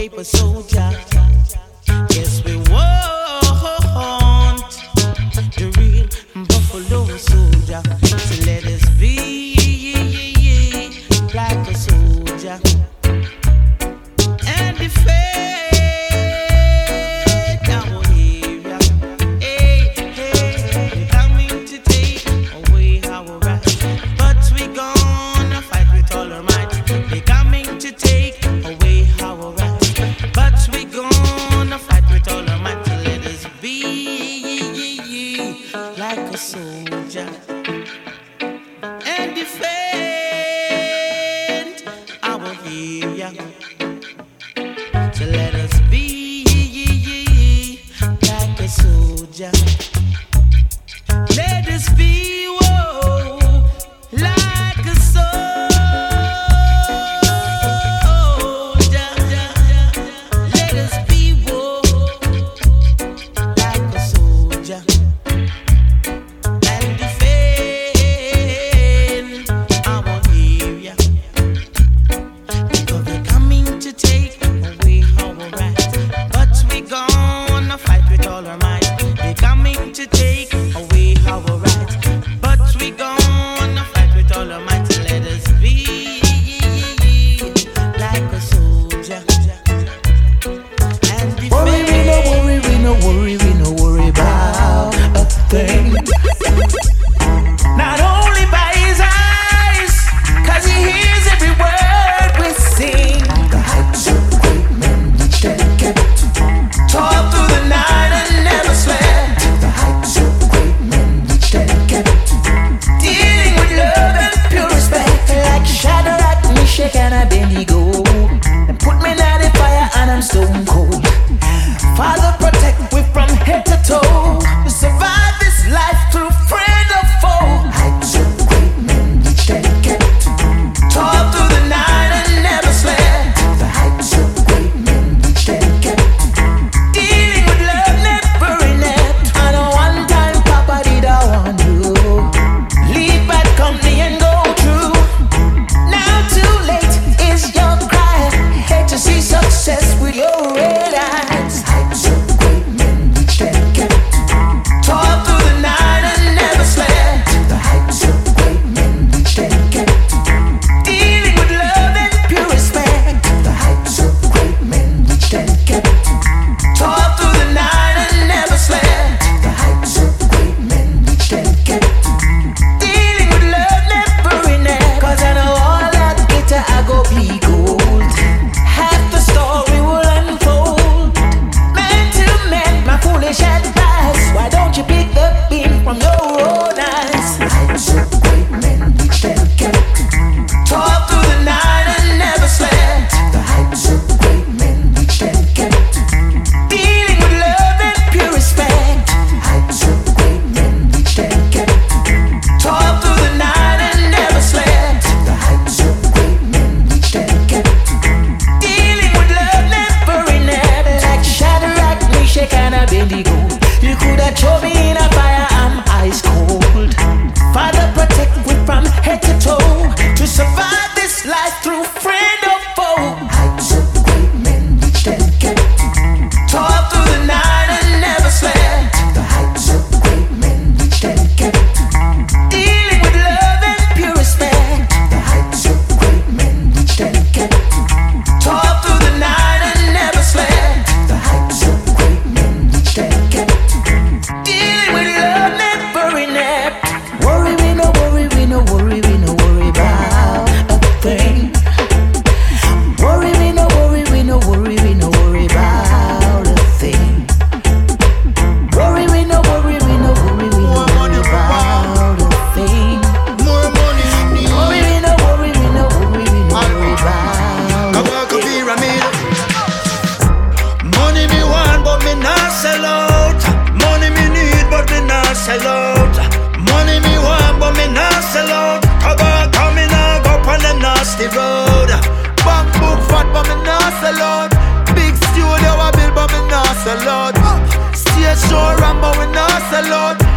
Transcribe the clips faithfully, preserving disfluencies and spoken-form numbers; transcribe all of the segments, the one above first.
paper soldier. Yes, we want the real buffalo soldier. So let us be like a soldier and defend.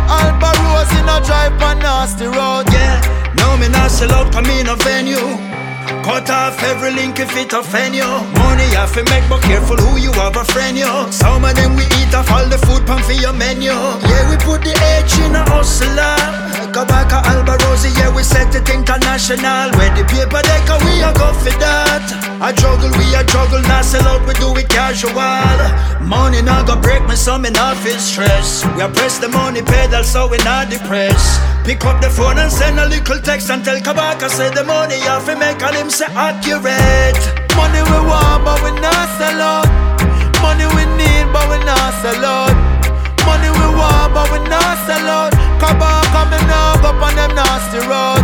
Alborosie in a drive on nasty road, yeah. Now me not sell out, come in a venue. Cut off every link if it offend you. Money you have to make, but careful who you have a friend you. Some of them we eat off all the food pan for your menu. Yeah, we put the H in a hustler. Kabaka Alborosie, yeah, we set it international. Where the paper deck, we a go for that. I juggle, we a juggle, not sell out, we do it casual. Money not gonna break me, so me not feel stress. We a press the money pedal, so we not depressed. Pick up the phone and send a little text and tell Kabaka, say the money you have to make, and him say accurate. Money we want, but we not sell out. Money we need, but we not sell out. Money we want, but we not sell out. Kabaka, me now go on them nasty road.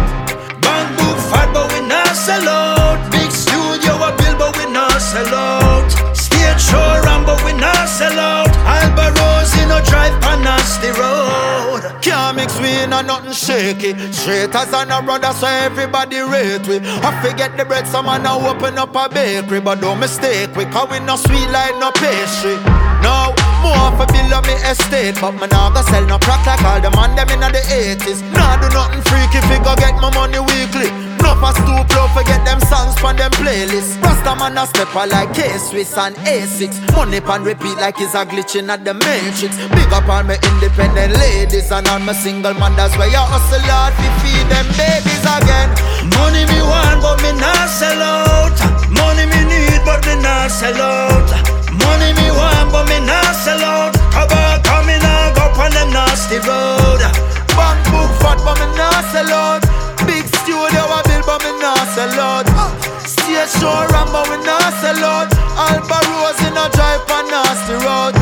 Bank book fat, but we not sell out. Big studio a bill, but we not sell out. Stage show run, but we not sell out. Alborosie no drive pan nasty road. Can't mix we no nothing shaky. Straight as an brother, so everybody rate we. I forget the bread, some man now open up a bakery. But don't mistake we, cause we no sweet like no pastry. No, more for build up me estate. But me nah go sell no crack like all the man them inna the eighties. Nah do nothing freaky, figure get my money weekly. No pass too blow, forget them songs from them playlists. Rasta man a stepper like K-Swiss and A six. Money pan repeat like it's a glitch inna the matrix. Big up on me independent ladies and on me single man. That's why you hustle hard to feed them babies again. Money me want but me nah sell out. Money me need but me nah sell out. Money me want, but me not sell out. Kabaka, come in and go on them nasty road. Bank book fat, but me not sell out. Big studio a bill, but me not sell out. Stage show run, but we not sell out. Alborosie no drive on nasty road.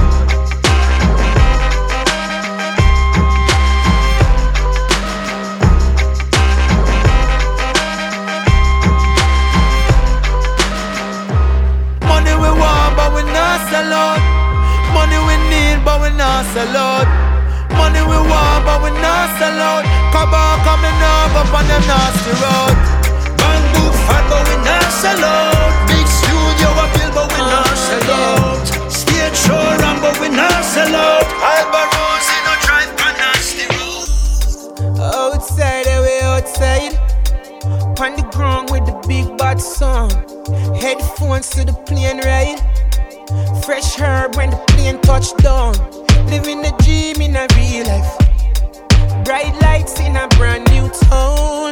Money we need, but we not sell out. Money we want, but we not sell out. Kabaka coming up up on them nasty road. Bank book fat, but we not sell out. Big studio a bill, but we not sell out. Stage show run, but we not sell out. Alborosie no drive on nasty road. Outside, away outside. On the ground with the big bad song. Headphones to the plane ride. Fresh herb when the plane touch down. Living the dream in a real life. Bright lights in a brand new town.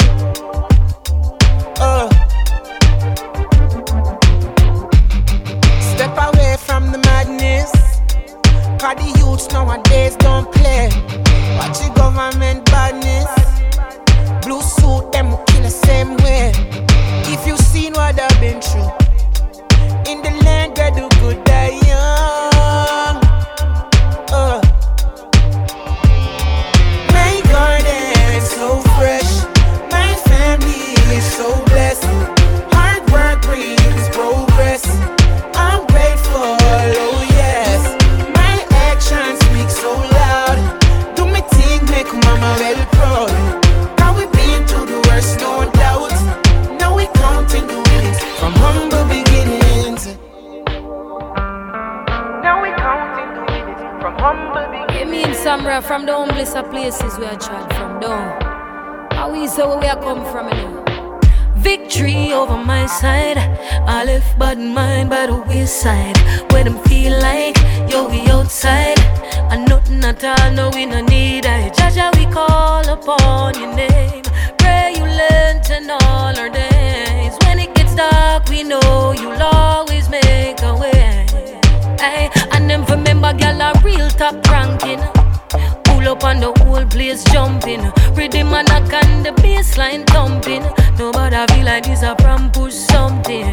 Oh. Step away from the madness. Cause the youths nowadays don't play. Watch the government badness. Blue suit, them will kill the same way. If you seen what I've been through. In the land where the good die young. Uh. My garden is so fresh. My family is so blessed. Hard work brings progress. I'm grateful, oh yes. My actions speak so loud. Do my thing, make mama well proud. Now we've been through the worst, no doubt. Now we counting the wins from humble beginnings. It means somewhere from the humblest of places we are tried from down. How we say where we are come from now. Victory over my side. I left bad mind by the wayside. Where them feel like, yo we outside. And nothing at all, no we no need I. Jaja we call upon your name. Pray you lent in all our days. When it gets dark we know you'll always make a way. Aye. And them remember gal a real top ranking. Pull up on the whole place jumping. Rhythm a knock and the bassline thumping. Nobody feel like this a pram push something.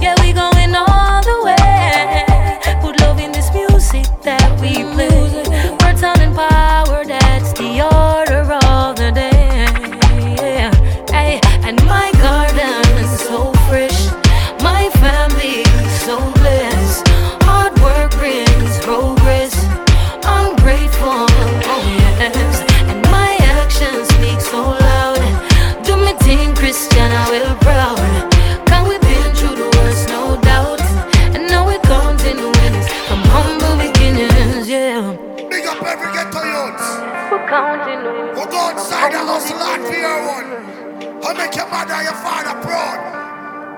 Yeah we going all the way. Put love in this music that we play. Words on and power, that's the order of the day. Aye. And my garden is so fresh. My family is so blessed. Hard work brings progress. I'm grateful, oh yes. And my actions speak so loud. Do me thing, Christian, I will proud. Cause we've been through the worst, no doubt. And now we're counting the winners from humble beginnings, yeah. Big up every ghetto youths. We're counting the winners. We'll go outside the house, lot for your one. I'll make your mother, your father proud.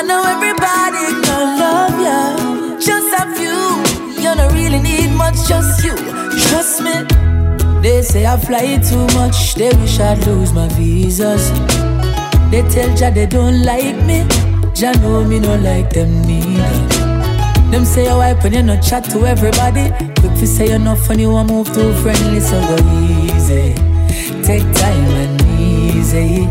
I know everybody can love ya. Just a few. You don't really need much, just you. Trust me. They say I fly too much. They wish I'd lose my visas. They tell ya they don't like me. Ya know me no like them neither. Them say you wipe when you no chat to everybody. Quick to say you're not funny, one move too friendly, so go easy. Take time and easy.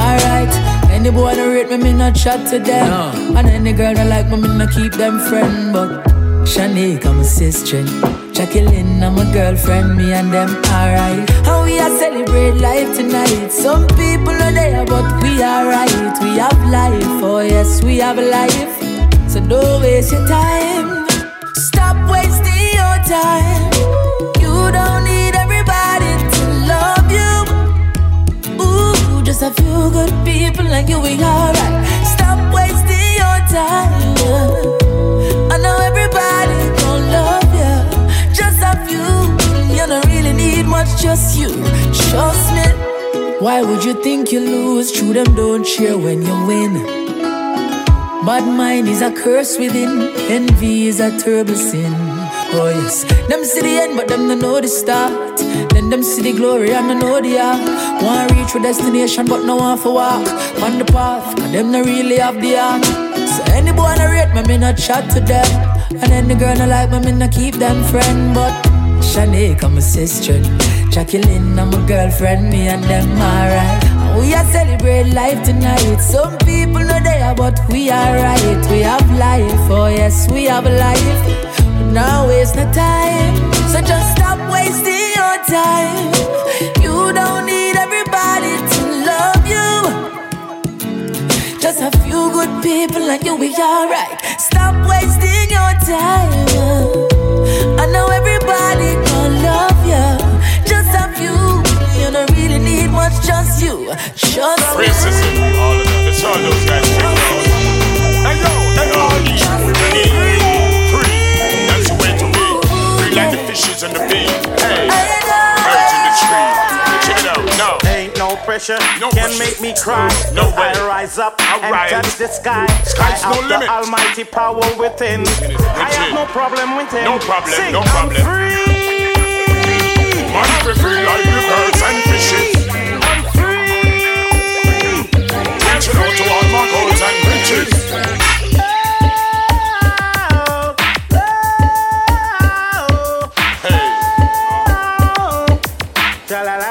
Alright, any boy don't rate me, me no chat to them. No. And any girl don't like me, me no keep them friend. But Shanique, I'm a sister. Jacqueline, I'm a girlfriend, me and them alright. How we are celebrate life tonight. Some people are there, but we are right. We have life, oh yes, we have life. So don't waste your time. Stop wasting your time. You don't need everybody to love you. Ooh, just a few good people like you, we alright. Stop wasting your time. I know everybody gon' love you. Just a few. You don't really need much, just you. Trust me. Why would you think you lose? True, them don't cheer when you win. Bad mind is a curse within. Envy is a terrible sin. Oh yes. Them see the end but them don't know the start. Then them see the glory and don't know the art. Wanna reach your destination but no one for walk on the path, cause them no really have the art. So any boy no rate me, me no chat to them. And any girl no like me, me no keep them friend. But Shanique, I'm a sister. Jacqueline, I'm a girlfriend. Me and them alright. We are celebrate life tonight. Some people know they are, but we are right. We have life, oh yes, we have life. But now waste no time. So just stop wasting your time. You don't need everybody to love you. Just a few good people like you, we are right. Stop wasting your time. I know everybody can love you. Just a few. You don't really need much, just you. Just racism, all of them. It's all those guys. Hey yo, they all need free. Free, that's the way to be. Free like the fishes and the bees. Hey, birds in the tree. Check it out, no. Ain't no pressure, no can pressure. Make me cry. No way. I rise up I'll and rise. Touch the sky. Sky's I no have limit. The almighty power within. That's I have it. No problem with him. No problem, sing, no problem. I'm free. Man, we free like the birds and fishes. I'm free. Reaching out to all my goals and riches. Oh, oh, oh. Hey. La la la la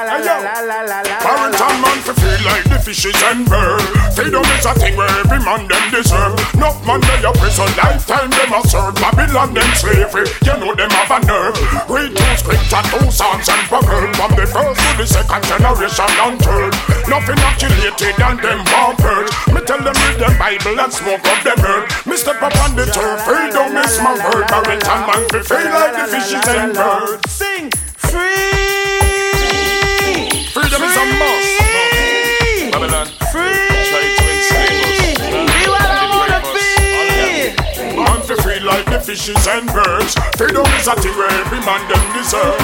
la la la. Barrington man, we free like the fishes and birds. Freedom is a thing where every man them deserve. No man they a prison lifetime them a serve. Babylon them slavery, you know them have a nerve. Read two scripture, two songs and bubble. From the first to the second generation untold. Nothing accumulated and them one bird. Me tell them read them Bible and smoke up them bird. Me step up on the turf, freedom is my word. Barrington man be free like the fishes and birds. Sing free. Freedom is a must. Babylon. Free. Free like the fishes and birds. Freedom is a thing where every man them deserve.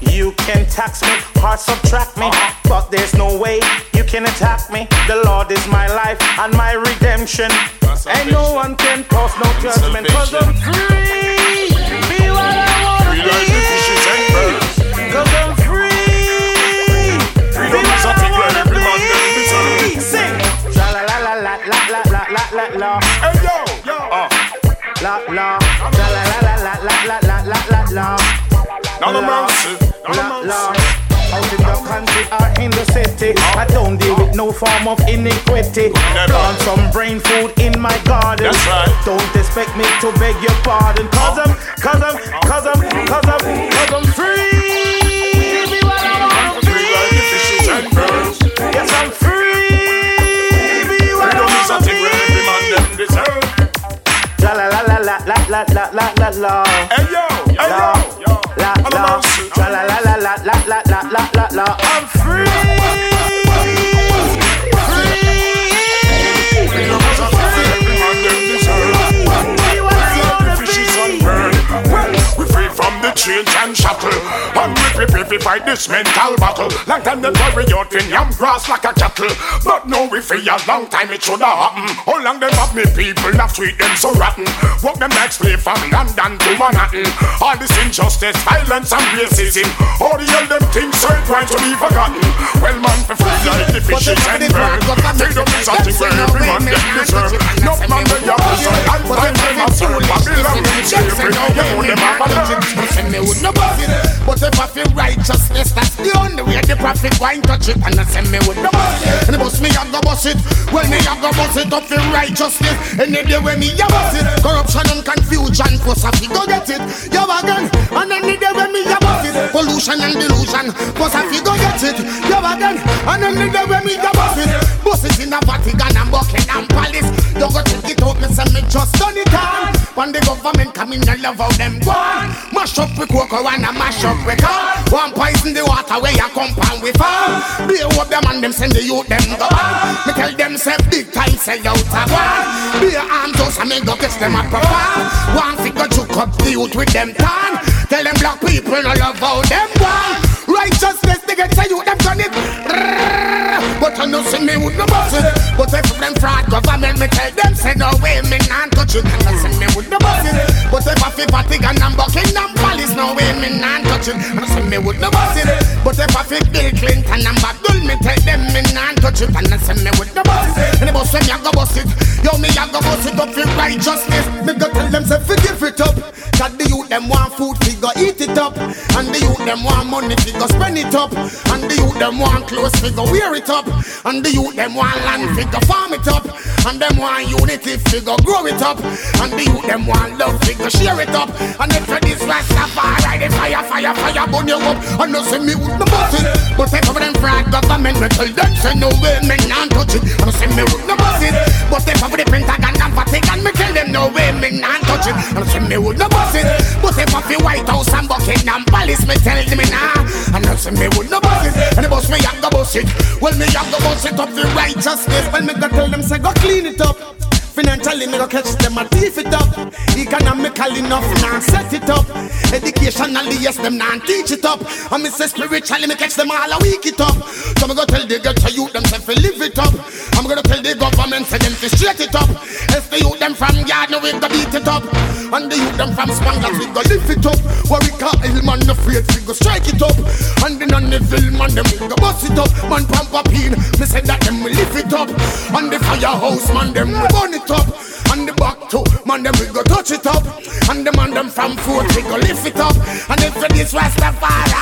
You can tax me or subtract me, uh-huh. But there's no way you can attack me. The Lord is my life and my redemption. And no one can cause no judgment. Cause I'm free. Be what I wanna be. Free like the fishes and birds. Cause I'm free. Freedom is a thing where every man them deserve. Sing. La la la la la la la la la. Hey yo, yo. Uh. La la la la la la la la la la la. Not a mercy, not a mercy. Out in the country or in the city, I don't deal with no form of iniquity. Plant some brain food in my garden. That's right. Don't expect me to beg your pardon. Cause I'm, cause I'm, cause I'm, cause I'm, cause I'm free. Give me what I want. Free like the fishes and birds. Yes, I'm free. Be what I want. Freedom is every man them deserve. La la la la la la la la la la. Hey yo, hey yo, la la la la la la la la la la la. I'm free, free, free. We free from the chains and shackles, and we free fi fight this mental battle. Long time them worry out in yam grass like a cattle. But now we fi a long time it shoulda happen. How long them have me people not treat them so rotten? Walk them next play from London to Manhattan. All this injustice, violence and racism. How the hell them things so it right to be forgotten? Well man, for free like the fishes and birds. They don't be something where everyone get deserved. No man they have deserved and time them have served. Babylon in slavery, you know them have a but if I feel righteousness, that's the only way the prophet wine touch it. And I send me with the boss. And the boss me, I'm gonna boss it. When me, I'm gonna boss it up in righteousness. And the day when me, you boss it. Corruption and confusion, cause I feel go get it. You again. And then the day when me, you boss it. Pollution and delusion, cause I feel go get it. You again. And then the day when me, you boss it. Boss it in the Vatican and Buckingham Palace. You go check it out, me say me just done it all. When the government come in, you love how them go on. Mash up with cocoa and a mash up. We call one poison the water where you come and we fall. Be up them and them send the youth them go on. Me tell them say big time say out a one. Be arms those and me go catch them a profile. One figure took up the youth with them tan. Tell them black people no love how them want. Righteousness they get say you them done it. But I no see me with no buses. But if them fraud government me tell them say no way me nan touch you. I see me with no buses. But if I feel fatigue and I'm Buckingham Palace no way me nan touch you. I see me with no buses. But if I feel Bill Clinton and Abdul me tell them me nan touch you. And I see me with no buses. And the boss when you go bust it, yo me you go bust it up for righteousness. Me go tell them say forgive it up. That the youth them want food fi go eat it up. And the youth them want money fi go spend it up. And the youth them want clothes fi go wear it up. And the youth them want land fi go farm it up. And them want unity fi go grow it up. And the youth them want love fi go share it up. And if you this Rastafari, the fire, fire, fire burn you up. And no see me with no buses. But if over them fraud government, me tell them say no way me nan touch it. And no see me with no buses. But if over the Pentagon and Vatican, me tell them no way me nan touch it. And no see me with no buses. But if over the White House and Buckingham Palace, me tell them nah. And no see me with no buses. And the boss me have to bust it. Well me have to bust it up for righteousness. Well me go tell them say go clean it up. Financially me go catch them and thief it up. Economically enough now set it up. Educationally yes them now teach it up. And me say spiritually me catch them all a week it up. So me go tell the girls to youth them say fi live it up. I'm gonna tell the government say them fi straight it up. If the youth them from yard now we go beat it up. And the youth them from Spanglass we go lift it up. Where we call ill man no afraid we go strike it up. And the non-evil man them we go bust it up. Man pampa peen me say that them we lift it up. And the firehouse man them we burn it up. Up. And the back too, man them we go touch it up. And the man them from food we go lift it up. And if it is Rastafari,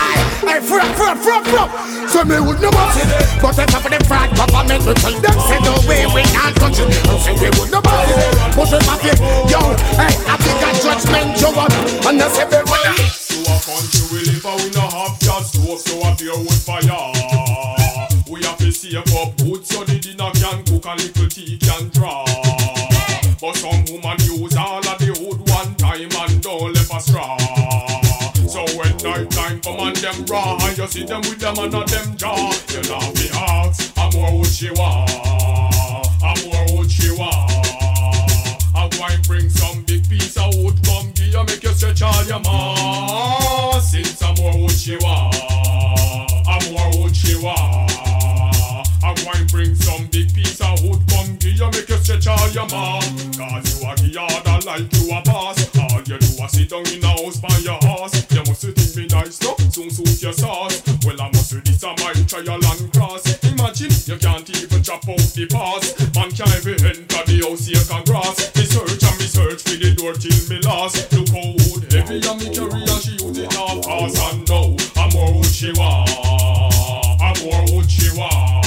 I frap, frap, frap, frap. So me would no boss it. But if for the fraud government we tell them say no way we can't touch it. And say we would no boss it. But if I feel, yo, hey, I think I judgment you up. And I say we would not. To a country we live and we no have just hope. So I fear would fire. We have to save up good so the dinner can cook and little tea can draw. But some woman use all of the hood one time and don't left a straw. So when night time come and them raw, and you see them with them and not them jaw. You know me ask, I'm more would she want? I'm more would she want? I'm going to bring some big piece of wood, come give you, make you stretch all your mouth. Since I'm more would she want? I'm more would she want? I'm going to bring some big piece of wood, come give you, make you stretch all your mouth. Cause you are the other like you are boss. All you do is sit down in a house by your ass. You must think me nice now, soon suit your sauce. Well I must do this a my trial and cross. Imagine you can't even chop out the pass. Man can't even enter the house here can grass. Me search and me search for the door till me lost. Look how wood heavy and me carry and she use it all fast. And now I'm more wood she want. I'm more wood she want.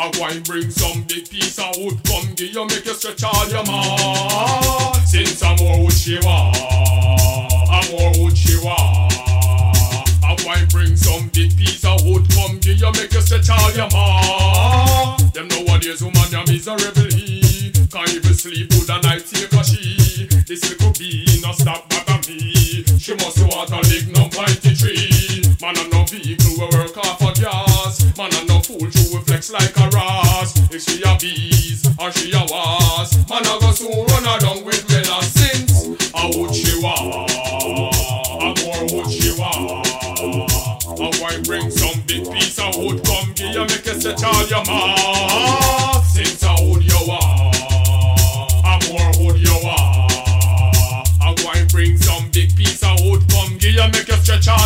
I'm going to bring some big piece of wood, come give you, make you stretch all your mouth. Since I'm more wood she want, I'm more wood she want. I'm going to bring some big piece of wood, come give you, make you stretch all your mouth. Them nowadays woman, them miserable he, can't even sleep with a night take a she. This little bee, not stop bother me, she must want a lick number ninety-three. Man, I'm no vehicle, we work off a gas. Man, I'm no fool, she will flex like a ras. If she a bees, or she a was. Man, I go soon run her down with me and since. I would she want, I more would she want.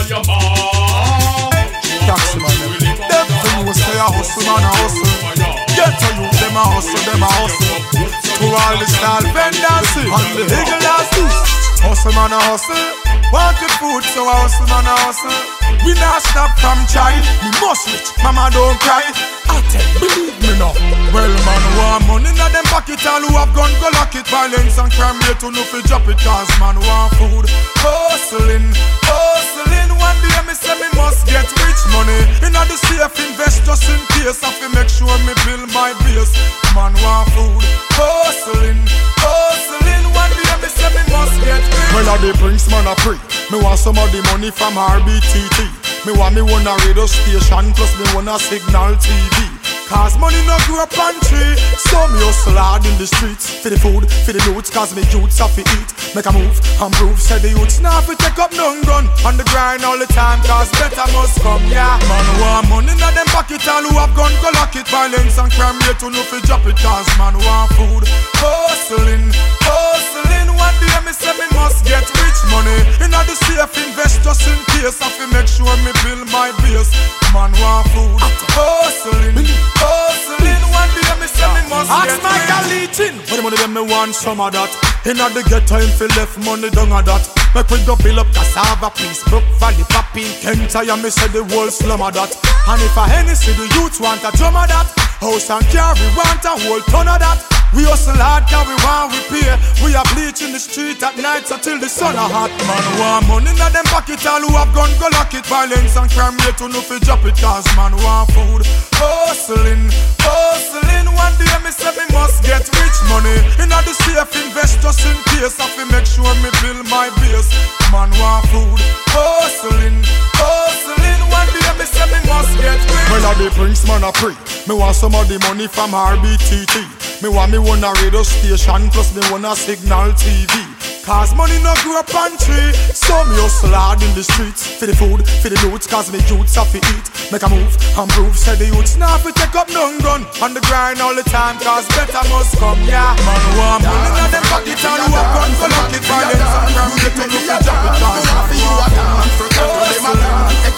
your mom. Taxman, them thing will say a hustle man a hustle. Get to you, them a hustle, them a hustle. To all the style vendors and the higgle asses. Hustle man a hustle. Wanted food, so I hustle man a hustle. We not stop from trying. We must rich, mama don't cry. I tell believe me now. Well man, who have money in them pocket, all who have gun go lock it. Violence and crime rate to no fit drop it. Cause man want food. Hustling, hustling. One day me say me must get rich money. In the safe invest just in case. I fi make sure me build my base. Man want food. Hustling, hustling. One day me say me must get rich. Well a the prince man a free. Me want some of the money from R B T T. Me want me one a radio station, plus me one a signal T V. Cause money no grow up on tree. So me hustle hard in the streets. For the food, for the youths, cause me youths have to eat. Make a move, and prove, said the youths. Now nah, we take up none gun, on the grind all the time. Cause better must come, yeah. Man who want money in them pocket, all who have gun go lock it. Violence and crime rate to no fi drop it. Cause man who want food. Hustling, hustling. One day me say me must get rich money. In the safe invest just in case. I fi make sure me build my base. Man want food. Hustling, hustling. One day me say me must Ask get my Galitin. When the money them me want some of that. In the ghetto him fi left money down of that. Make we go fill up cassava please. Brook Valley Papi Kenta ya me say the whole slum of that. And if a Hennessy the youth want a drum of that. House and car we want a whole ton of that. We hustle hard cause we want we pay. We are bleach in the street at night so till the sun are hot. Man want money in them pocket, all who have gun go lock it. Violence and crime rate to no fi drop it. Cause man want food. Hustling, hustling. One day me say me must get rich money. In the safe invest just in case. I fi make sure me build my base. Man want food. Hustling, hustling. One day me say me must get rich. Well a the prince man a free. Me want some of the money from R B T T. Me want me one a radio station, plus me one a signal T V. Cause money no grow up on tree. So me hustle hard in the streets. For the food, for the youths, cause me youths have to eat. Make a move, and prove, said the youths. Now we take up none gun, on the grind all the time. Cause better must come, yeah. Man want money in them pocket, and who have gun for lucky violence. And crime rate to no fi drop it. Cause man want money.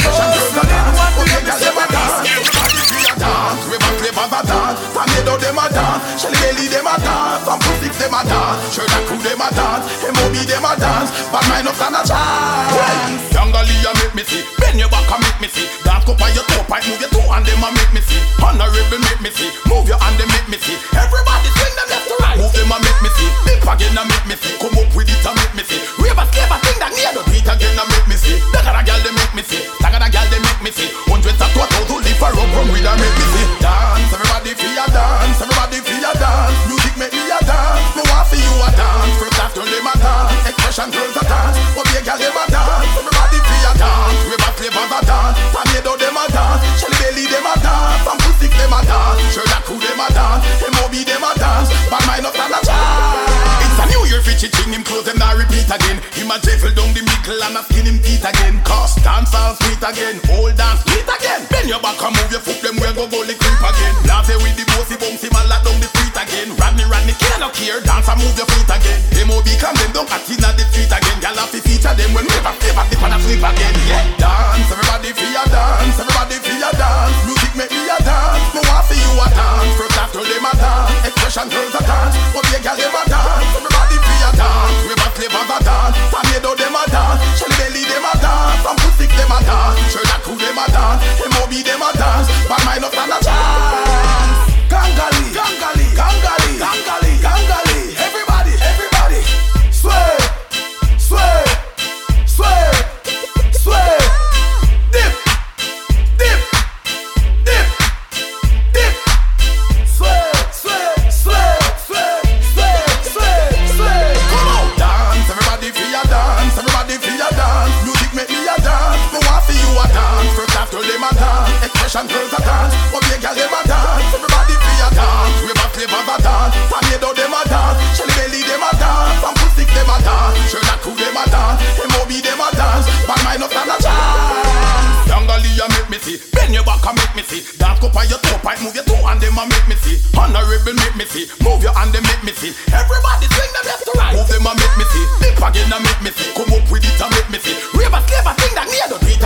Belly dem a dance, and pussy dem a dance. Shirt and crew dem a dance, and Moby dem a dance. But mine up stand a chance. Yangali a make me see, bend your back and make me see. Dance up on your toe, pipe move your toe and dem a make me see. Honorable make me see, move your hand and make me see. Everybody swing them left to right, move them a make me see. Big again a make me see, come up with it and make me see. Rave a slave a thing that near the beat again a make me see. That a girl dem make me see, that a girl dem make me see. Hundreds of two thousand live for up from with a make me see. Dance, everybody feel a dance, everybody feel a dance. Music make me a dance. No one for you a dance. First after them a dance. Expression girls a dance. What be a girl them a dance. Everybody feel a dance. We back play band a dance. Tornado them a dance. Shelly Belly them a dance. Some pussy them a dance. Sherlock who them a dance. Moby them a dance. But mine up and a chance. It's a New Year for chitting. Him clothes them not repeat again. Him a jiffle down the middle and a skin him teeth again. Cause dance all sweet again. Hold dance sweet again. Bend your back and move your foot. Them we go go the creep again. Laugh it with the bossy bumps. Him a lot down the street again. Rodney, Rodney, can I care? Dance and move your feet again. M O B come them down at the the street again. Y'all have to feature them when we back, back, dip and sleep again. Yeah, dance, everybody feel your dance, everybody feel your dance. Music make me a dance, no one for you a dance. First after them a dance, expression girls a dance. What be a girl them a dance, everybody feel your dance. We back, play back a dance, tornado them a dance. Shelly Belly them a dance, some pussy them a dance. Sherlock who them a dance, M O B them a dance. But mine up and a chance. Gangali, Gangali, Gangali, Gangali, Gangali. Everybody, everybody. Sway, sway, sway, sway. Dip, dip, dip, dip. Sway, sway, sway, sway, sway, sway, sway. Come on, dance, everybody feel your dance, everybody feel your dance. Music make me a dance, no one for you a dance. First after them a dance, expression girls a dance. What be a girl them a dance, everybody. We back play band a dance, tornado dem a dance, Shelly Belly dem a dance, some pussy dem a dance, Sherlock who dem a dance, Moby dem a dance, but mine up stand a chance. Yangali a make me see, bend your back a make me see, dance up on your toe pipe, move your toe and dem a make me see, honorable make me see, move your hand dem make me see, everybody swing them left to right, move dem a make me see, big again a make me see, come up with it a make me see, rave a slave a thing that near the beat.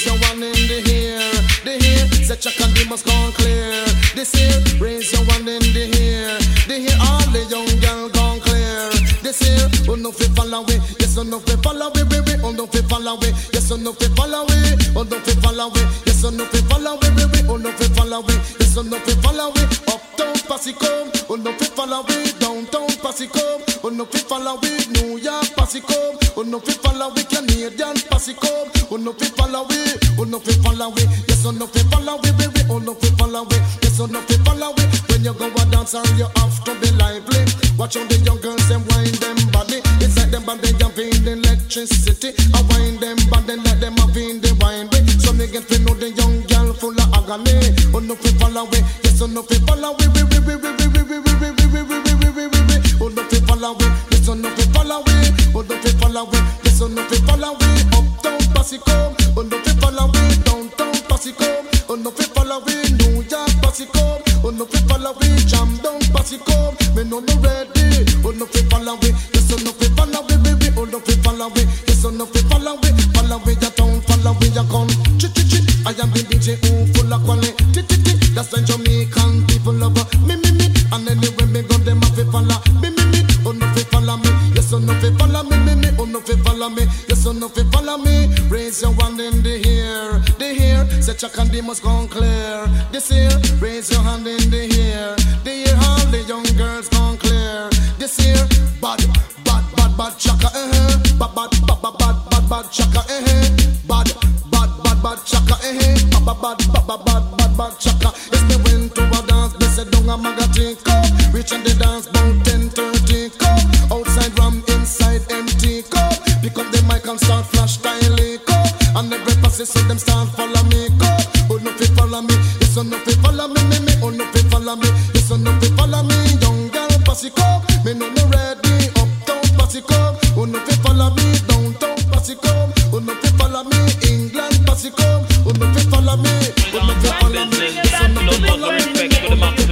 is the one in the here. The here, the check and the must gone clear. This here, raise the one in the here. The here, all the young girl gone clear. This here, oh no fi follow we. Yes, oh no fi follow we, baby. Oh no fi follow we. Yes, oh no fi follow we. Oh no fi follow we. Yes, oh no fi follow we, baby. Oh no fi follow we. Yes, oh no fi follow we. Uptown Passycombe, oh no fi follow we. Downtown Passycombe, oh no fi follow we. New York Passycombe, oh no fi follow we. Canadian Passycombe, oh no fi follow we. Oh no fi follow we. Yes, oh no fi follow we, baby. Oh no fi follow we. Yes, oh no fi follow we. When you go a dance, you have to be lively. Watch on the young girls them wind them body. It's like them band they jumping the electricity. I wind them band they let them have in the wine way. So niggas we know the young girl full of agony. Oh no fi follow we. Yes, oh no fi follow we. We we we we we we we we we we we we we. Oh no fi follow we. Yes, oh no fi follow we. Oh no fi follow we. Yes, oh no fi follow we. Uptown Passycombe, oh no fi follow we. Downtown Passycombe, oh no fi follow we. New York Passycombe, oh no fi follow we. Jam down Passycombe, me no no ready. Oh no fi follow we. Yes, oh no fi follow we, baby. Oh no fi follow we. Yes, oh no fi follow we. Follow we your town, follow we your con. Ch ch ch. I am the D J who full of quality. T t t. That's why Jamaican people love me me me. And anyway me go them a fi follow me me me. Oh no fi follow me. Yes, oh no fi follow me me me. Oh no fi follow me. Yes, oh no fi follow me. Raise your hand in the air, the air. Say check and they must gone clear. This here, raise your hand in the air, the air. All the young girls gone clear. This here, bad, bad, bad, bad chaka. Eh, bad, bad, bad, bad, bad, bad chaka. Eh, bad, bad, bad, bad chaka. Eh, bad, bad, bad, bad, bad, bad chaka. Yes, they went to a dance. They said don't a magazine cup. Reach and they dance about ten thirty cup. Outside ram, inside empty cup. Pick up the mic and start flash style cup. And every passes so them start follow me cup. Oh no, fi follow me. Yes, oh no, fi follow me, me me. Oh no, fi follow me. Yes, oh no, fi follow me. Young girl, Passycombe. Me no no ready. Uptown Passycombe. Oh no, fi follow me. Downtown Passycombe. Oh no, fi follow me. England Passycombe. Oh no, fi follow me. Oh no, fi follow me. Yes, oh no, fi follow me. Oh no, fi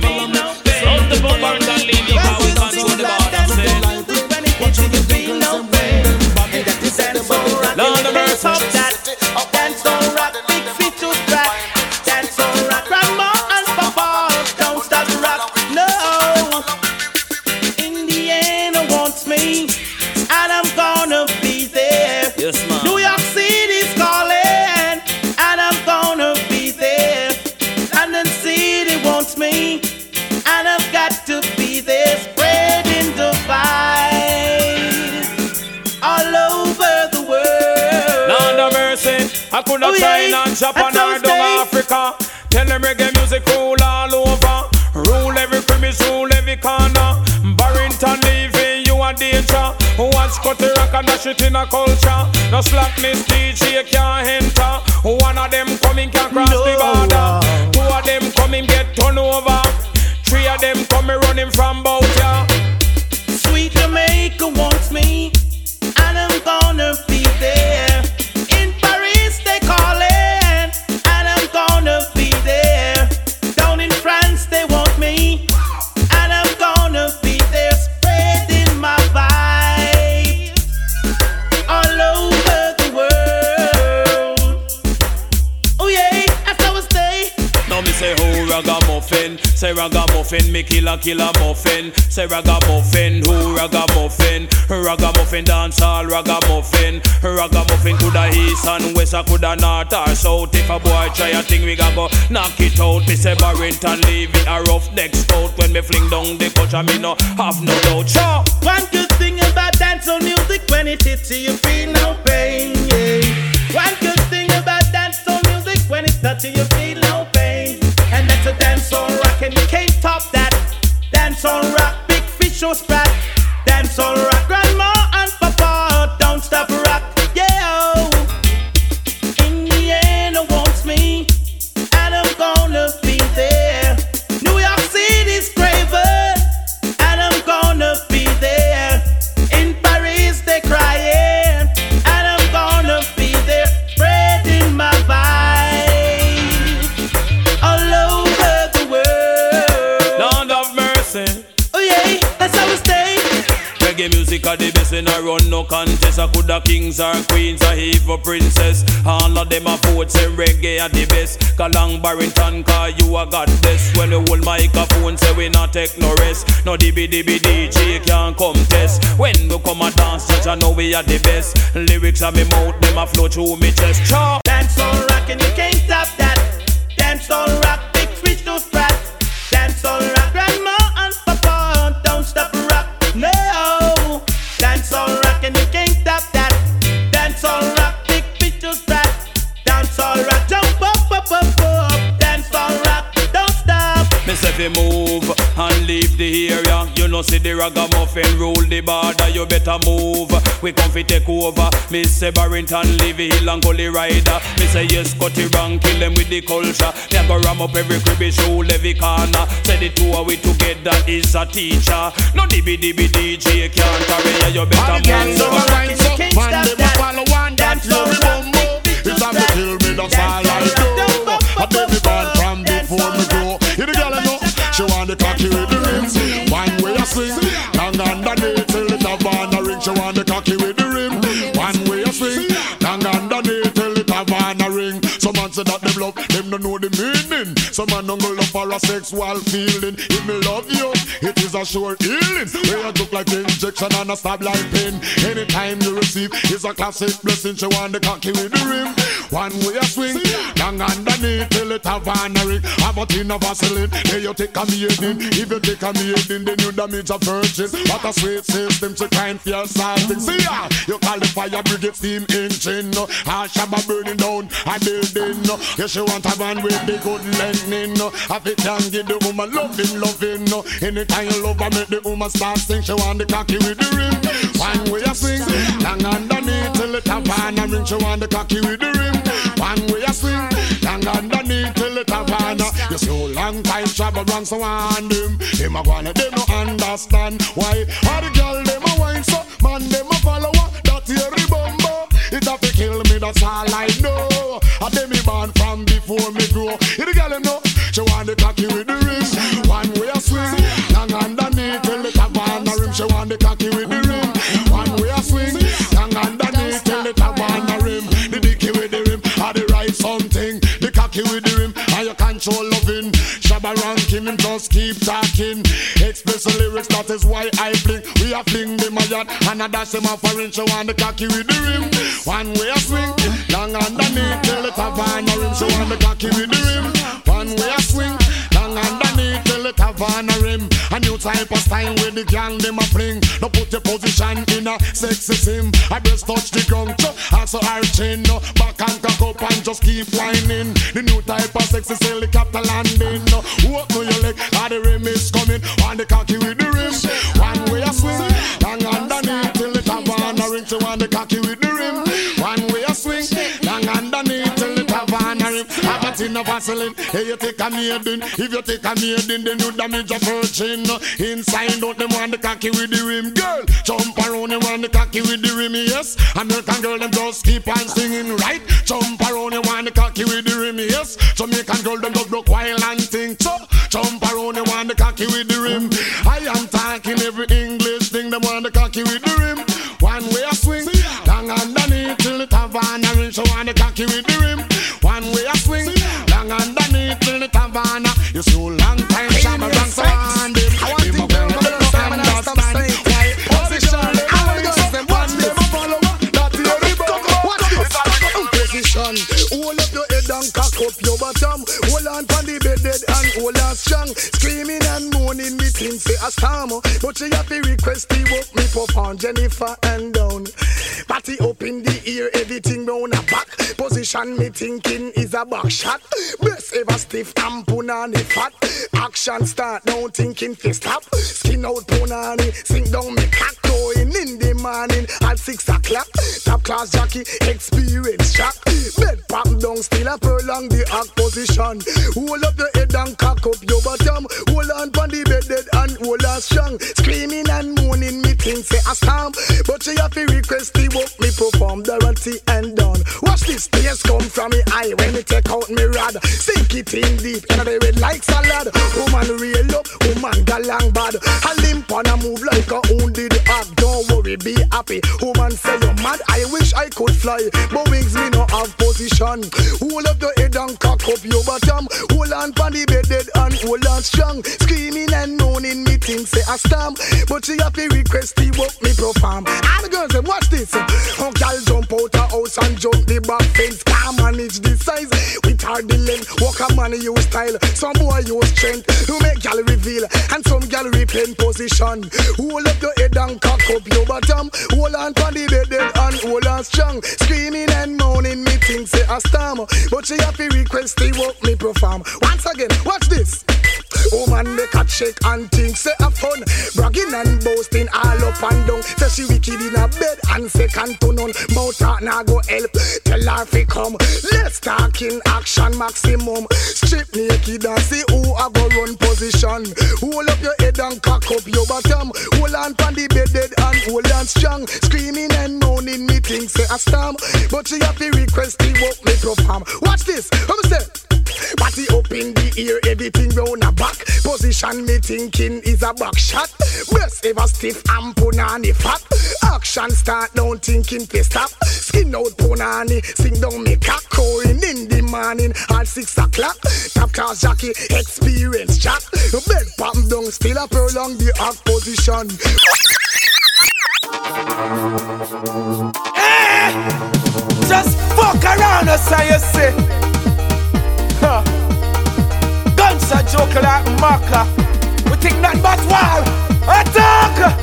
follow me. Sound the bumper and leave your house and do the bars. Watch the green now, and that is dancehall rock. Lord have mercy, stop that. Dancehall rock, big feet to track. Dancehall rock, grandma and papa don't stop rock. No, Indiana wants me, and I'm gonna be there. Yes, ma'am. New York City's calling, and I'm gonna be there. London City wants me. And I've got to be there, spreading the vibes all over the world. Lord have mercy, I could not oh, yeah. China, Japan, or South Africa. Tell them reggae music rule all over. Rule every premise, rule every corner. Barrington Levy, you are danger. Watch Cutty Ranks and that shit in a culture. No slackness, D J can't enter. One of them coming can cross no. The border. Two of them coming get turned over. Three of them come running from bout ya. Sweet Jamaica wants me, and I'm gonna be there. In Paris they calling, and I'm gonna be there. Down in France they want me, and I'm gonna be there. Spreading my vibe all over the world. Oh yeah, that's how I stay. Now me say ho ragamuffin. Say ragamuffin, me kill a kill a muffin. Say ragamuffin, who ragamuffin? Ragamuffin dance all ragamuffin. Ragamuffin to the east and west, I could a north or south. If a boy try a thing, we gon' go knock it out. Me say Barrington Levy a rough neck stout. When me fling down the couch, I me no have no doubt. Sure. One good thing about dancehall music, when it hits you, you feel no pain. Yeah. One good thing about dancehall music, when it touches you, you feel no pain. And that's a dancehall rock, and you can't top that. Dancehall rock, big fish or sprat. Dancehall rock, grandma and papa don't stop rock. Yeah, Indiana wants me, and I'm gonna be there. New York City's craving, and I'm gonna be there. In Paris they crying, and I'm gonna be there. Spreading my vibe all over the world. Lord have mercy. Oh yeah, that's how we stay. in a run no contest. I coulda kings or queens or even princess. All of them a vote say reggae are the best. Kalang Barrington, cause you a goddess. When the whole microphone say we not take no rest. No D B D B D J can't contest. When we come a dance, judge I know we are the best. Lyrics on me mouth, them a flow through me chest. Sure. Dancehall rockin', you can't stop that. Dancehall rock, big switch to strat. Dancehall rock, grandma and papa don't stop rock, no. Dancehall rockin', you can't stop that. Dancehall rock, big switch to strat. Dancehall rock, jump up, up, up, up. Dancehall rock, don't stop. Miss every move and leave the area. You know see the ragamuffin rule the border. You better move. We come fi take over. Me say Barrington Levy, Hill and Gully Rider. Me say yes, Cutty Ranks, kill them with the culture. They go ram up every cribby show, every corner. Say the two are we together is a teacher. No D B D B D J can't carry you. You better move. Man, them a follow one dance love bumbo. It's a me kill me, that's all I do. I tell the band from before me go. Here the girl I know. She want the cocky with the rims. One way I sing, down underneath till the taverna ring. She want the cocky with the rim. One way I sing, down underneath till the taverna ring. Some man say that them love, them don't know the meaning. Some man don't go love for a sexual feeling. If me love you, it is a sure healing. Where you look like injection and a stab like pain. Anytime you receive, it's a classic blessing. She want the cocky with the rim. One way I swing, down underneath till it have a ring. Have a tin of Vaseline, then you take a meeting. If you take a meeting, then you damage a purchase. What a sweet system, she trying for your something. See ya, you call the fire brigade steam engine. I Shabba burning down a building. Yes, she want a man with the good lending. If it can give the woman loving, loving. Anytime you love her, make the woman start sing. She want the cocky with the rim. One way I sing, down underneath till it have a ring. She want the cocky with the rim. One way I swing, long underneath till it Havana. You so long time Shabba Ranks so on them. Them a wanna, them no understand why. All the girl them a wine so, man them a follower. That you remember, it have to kill me. That's all I know. I them me born from before me grow. Here the girl them know, she want the cocky with the rims. One way I swing, long underneath till it Havana rim. She want the cocky with the rim. One way I swing, long underneath till it Havana rim. The dicky with the rim, or the right something. The cocky with the rim, and you control loving. Shabba Ranking, him just keep talking. Express the lyrics, that is why I fling. We a fling them a yacht, and I dash them a foreign. She want the cocky with the rim. One way I swing, long underneath till it Havana rim. She want the cocky with the rim. One way I swing, long underneath till it Havana rim. A new type of style with the gang them a fling. Now put your position in a sexy sim. I just touch the ground, also our chin. Back and cock up and just keep whining. The new type of sexy helicopter landing. Walk to your leg, how the rim is coming. On the cocky with the rim. One way I swing, long underneath till it Havana ring. She want the cocky with the rim. One way I swing, long underneath till it Havana rim. Have a tin of Vaseline, hey you take a maiden. If you take a maiden, then you damage your fortune. Inside out, them want the cocky with the rim. Girl, jump around, them want the cocky with the rim, yes. American girl, them just keep on singing, right? Jump around, them want the cocky with the rim, yes. Jamaican girl, them just look wild and think, so. Jump around, them want the cocky with the rim. I am talking every English thing, them want the cocky with the rim. One way I swing, down underneath till the Havana rim. She want the cocky with the rim. One way I swing, down underneath till the Havana. You so long time, Shabba Ranks on them. I want to go to the time and I stop saying why. Position, how it goes, them watch them a follower. That's the only bugger. What is this? Position, hold up your head and cock up your bottom. Hold on for the bedded and hold on strong. Screaming and moaning with him, say a storm. But she got the request, he woke me for found Jennifer and down. Patty up in the ear, everything round her back. Position me thinking is a back shot. Best ever stiff tamponani fat. Action start now thinking fi stop. Skin out punani, sink down me cock. Going in the morning at six o'clock. Top class jockey, experience shock. Bed pop down, still a prolong the act position. Hold up your head and cock up your bottom. Hold on pon the bed dead and hold on strong. Screaming and moaning, me think say a storm. But she have to request the work me perform, dirty and done. Watch this. Tears come from me eye when me take out me rod. Sink it in deep, and they red like salad. Woman real up, woman galang bad. A limp on a move like a wounded hog. Don't worry, be a happy. Woman say you're mad, I wish I could fly. But wings me no have position. Hold up your head and cock up your bottom. Hold on for the bedded and hold on strong. Screaming and moaning, me things say I stamp. But she happy request the work me perform. And the girls say watch this. Oh girl jump out her house and jump the back fence. Can't manage the size with her the length. Walk a man use style, some boy use strength. You make gal reveal and some gal repaint position. Hold up your head and cock up your bottom. Hold on for the bedded and hold on strong. Screaming and moaning, me things say I stamp. But she happy request the work me perform. Once again, watch this. Oh man, make a check and things say a fun. Bragging and boasting all up and down. Say she wicked in a bed and second to none. Mouth talk now go help, tell her fi come. Let's talk in action maximum. Strip naked and see who a go run position. Hold up your head and cock up your bottom. Hold on pan the bedded and hold on strong. Screaming and moaning, me things say a storm. But she happy request the work me perform. Watch this, how me say? Party up in the ear, everything round a back. Position me thinking is a back shot. Breast ever stiff and punani fat. Action start down thinking to stop. Skin out punani, sing down me cock. Cowing in the morning at six o'clock. Top class jockey, experience chat. Bed palm down, still a prolong the half position. Hey! Just fuck around us, I say. Huh. Guns are joke like marker. We think nothing but war. Attack!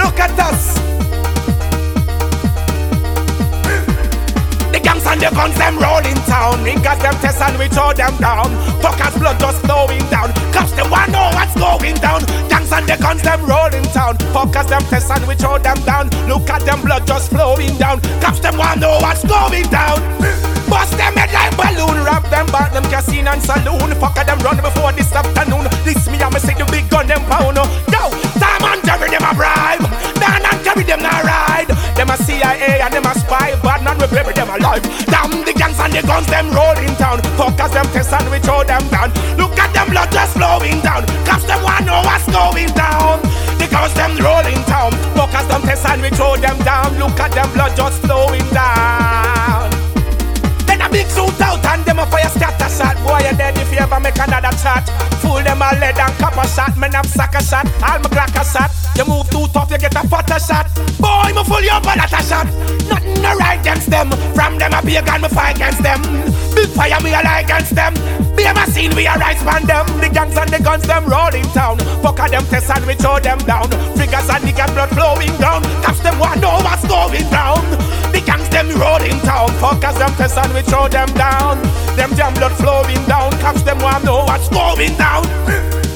Look at us. The gangs and the guns them rolling town. We got them test and we throw them down. Fuckers blood just flowing down. Cops them want know what's going down. Gangs and the guns them rolling town. Fuckers them test and we throw them down. Look at them blood just flowing down. Cops them want know what's going down. Bust them head like balloon, wrap them back, them casino and saloon. Fucker them run before this afternoon. This me and me say the big gun them pound. Yo, Tom and Jerry them a bribe. Dan and Jerry them a ride. Them a C I A and them a spy. Bad man we baby them alive. Damn the gangs and the guns them rolling down. Fuckers them test and we throw them down. Look at them blood just flowing down. Cops them wanna know what's going down. The guns them rolling down. Fuckers them test and we throw them down. Look at them blood just flowing down. Big suit out and them a fire scatter shot. Boy you dead if you ever make another shot. Fool them all lead and copper shot. Men have sack a shot, all my crack a shot. You move too tough you get a fatter shot. Boy me fool you up a lot of shot. Nothing no right against them. From them a big gun me fight against them. Big fire me a lie against them. Be a machine we a rise man them. The gangs and the guns them rolling town. Fucker them test and we throw them down. Figures and nigga blood flowing down. Cops them want know what's going down. The gangs them rolling town. Fuckers them test and we throw them down, them damn blood flowing down. Cops them want know what's going down.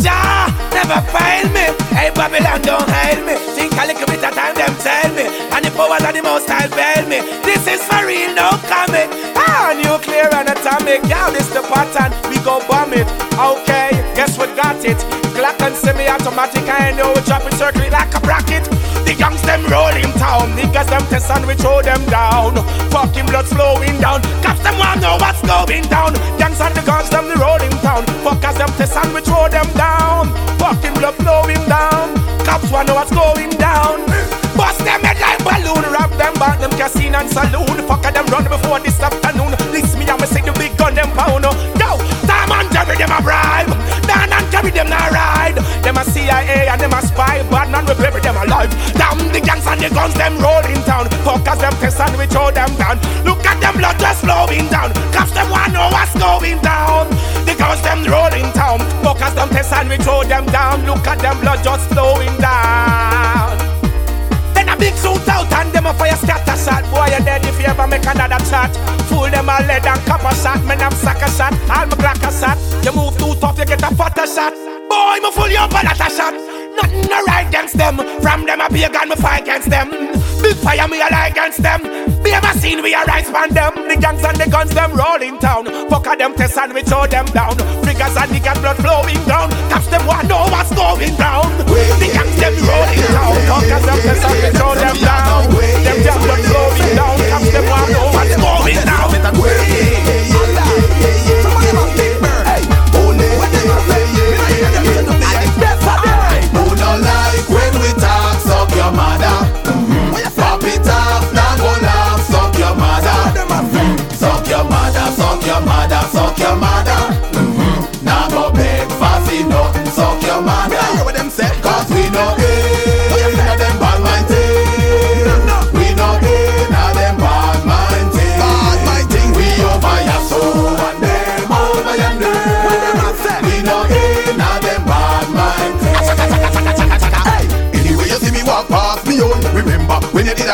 Jah never fail me. Hey Babylon don't hail me. Think a little bit of time them tell me, and the powers of the most high fail me. This is for real, no comment. Ah, nuclear and atomic, yeah, this the pattern. We go bomb it. Okay, guess what got it? Glock and semi-automatic, I know we drop it circle like a bracket. The gangs them rolling town, niggas them test and we throw them down. Fucking blood flowing down. Cops them wanna know what's going down. Gangs and the guns them rolling down. Fuckers them test and we throw them down. Fucking blood flowing down. Cops wanna know what's going down. Bust them head like balloon, wrap them back, them casino and saloon. Fucker them run before this afternoon. List me and me say the big gun them pound. Yo, Tom and Jerry them a bribe. Dan and Jerry them a ride. Them a C I A and them a spy. Bad man we bury them alive. Damn the gangs and the guns them rolling down. Fuckers them test and we throw them down. Look at them blood just flowing down. Cops them wanna know what's going down. The guns them rolling down. Fuckers them test and we throw them down. Look at them blood just flowing down. Then a big suit out and them a fire scatter shot. Boy you dead if you ever make another shot. Fool them all lead and copper shot. Men have sack a shot, all my black a shot. You move too tough you get a fatter shot. Boy me fool you up a lot of shot. Nothing no right against them. From them a big gun me fight against them. Big fire me a lie against them. Be a machine we a rise man them. The gangs and the guns them rolling town. Fucker them test and we throw them down. Figures and niggas blood flowing down. Cops them want know what's going down. The gangs them rolling down. Fuckers them test and we throw them down. Them them blood flowing down. Cops them want know what's going down. Who don't like when we talk up your mother? Mm-hmm.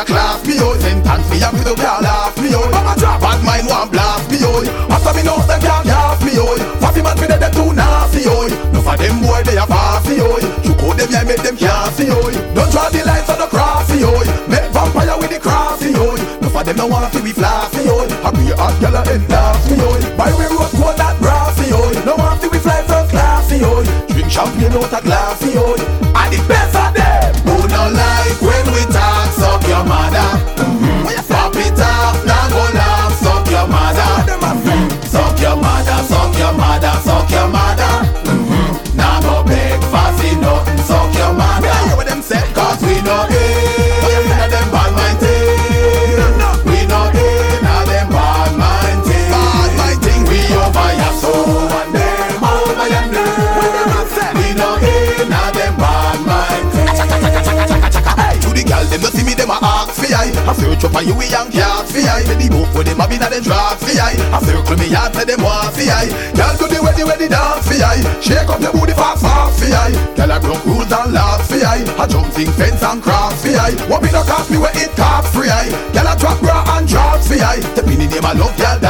a class me out. Send pants me up with a girl laugh me out. But my drop bad mind won't blast me out. After me know them can't laugh me out. Fatty man me dead they too nasty out. No for them boy they a party out. You go them yeah make them can't see out. Don't draw the lines on the crossy out. Make vampire with the crossy out. No for them no want to be flashy out. I be a hot girl and dance me out. By we road go that brassy out. No want to be fly first classy out. Drink champagne out a glassy out. And the best of them who don't like when we talk suck your mother. Mm-hmm. Pop it off, now go laugh, suck your mother. Mm-hmm. Suck your mother, suck your mother, suck your mother. Mm-hmm. Now go beg, fast enough, suck your mother. I hear what them say, cause we know it. We know them bad mind thing. We know it, now them bad mind thing. Bad mind thing, we over your soul and them over your name. We know it, now them bad mind thing. To the girl, them don't see me, them a ask for I. I search up on you, we young cats for I. Many book for them, I be not them drugs for I. I circle me out, let them want for I. Girl, do the way the way the dance for I. Shake up your booty fast, fast for I. Girl, I broke rules and laws for I. I jump things, fence and cross for I. What be no cost me where it cost free I. Girl, I drop bra and drops for I. Tell me the name I love, girl,